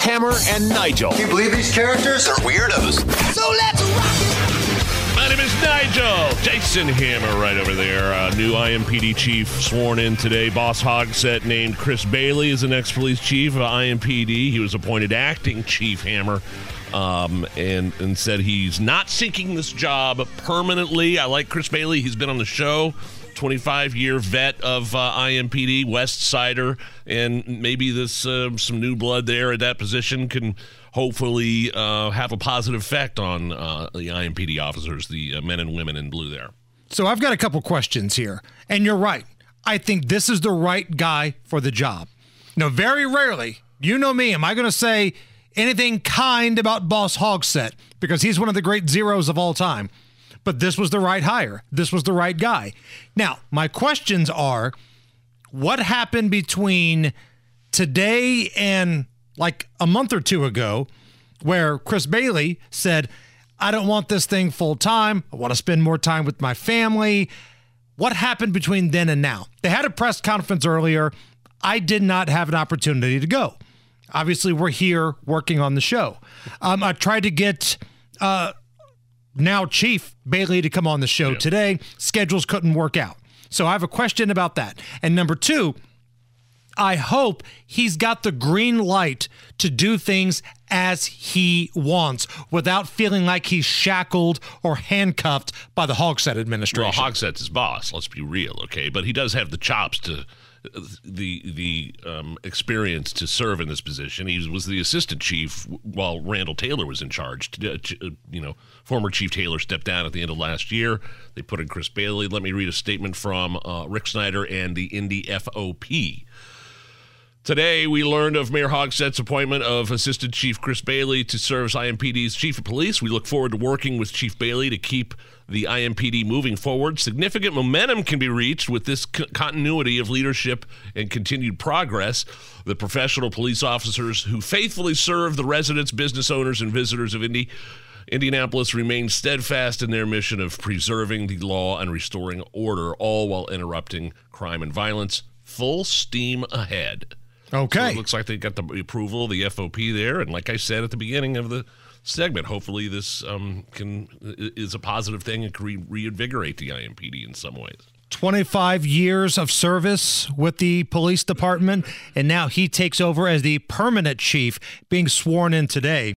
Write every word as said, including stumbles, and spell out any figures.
Hammer, and Nigel. Can you believe these characters are weirdos? So let's rock it! My name is Nigel Jason Hammer, right over there. Uh, new I M P D chief sworn in today. Boss Hogsett named Chris Bailey as the next police chief of I M P D. He was appointed acting chief, Hammer. Um, and, and said he's not seeking this job permanently. I like Chris Bailey. He's been on the show, twenty-five year vet of uh, I M P D, West Sider, and maybe this uh, some new blood there at that position can hopefully uh, have a positive effect on uh, the I M P D officers, the uh, men and women in blue there. So I've got a couple questions here, and you're right. I think this is the right guy for the job. Now, very rarely, you know me, am I going to say anything kind about Boss Hogsett, because he's one of the great zeros of all time. But this was the right hire. This was the right guy. Now, my questions are, what happened between today and like a month or two ago where Chris Bailey said, I don't want this thing full time. I want to spend more time with my family. What happened between then and now? They had a press conference earlier. I did not have an opportunity to go. Obviously, we're here working on the show. Um, I tried to get uh, now Chief Bailey to come on the show yeah. today. Schedules couldn't work out. So I have a question about that. And number two, I hope he's got the green light to do things as he wants without feeling like he's shackled or handcuffed by the Hogsett administration. Well, Hogsett's his boss, let's be real, okay? But he does have the chops to... the the um, experience to serve in this position. He was the assistant chief while Randall Taylor was in charge. You know, former Chief Taylor stepped down at the end of last year. They put in Chris Bailey. Let me read a statement from uh, Rick Snyder and the Indy F O P. Today, we learned of Mayor Hogsett's appointment of Assistant Chief Chris Bailey to serve as I M P D's Chief of Police. We look forward to working with Chief Bailey to keep the I M P D moving forward. Significant momentum can be reached with this co- continuity of leadership and continued progress. The professional police officers who faithfully serve the residents, business owners, and visitors of Indy, Indianapolis remain steadfast in their mission of preserving the law and restoring order, all while interrupting crime and violence. Full steam ahead. Okay. So it looks like they got the approval of the F O P there, and like I said at the beginning of the segment, hopefully this um, can is a positive thing and can re- reinvigorate the I M P D in some ways. twenty-five years of service with the police department, and now he takes over as the permanent chief, being sworn in today.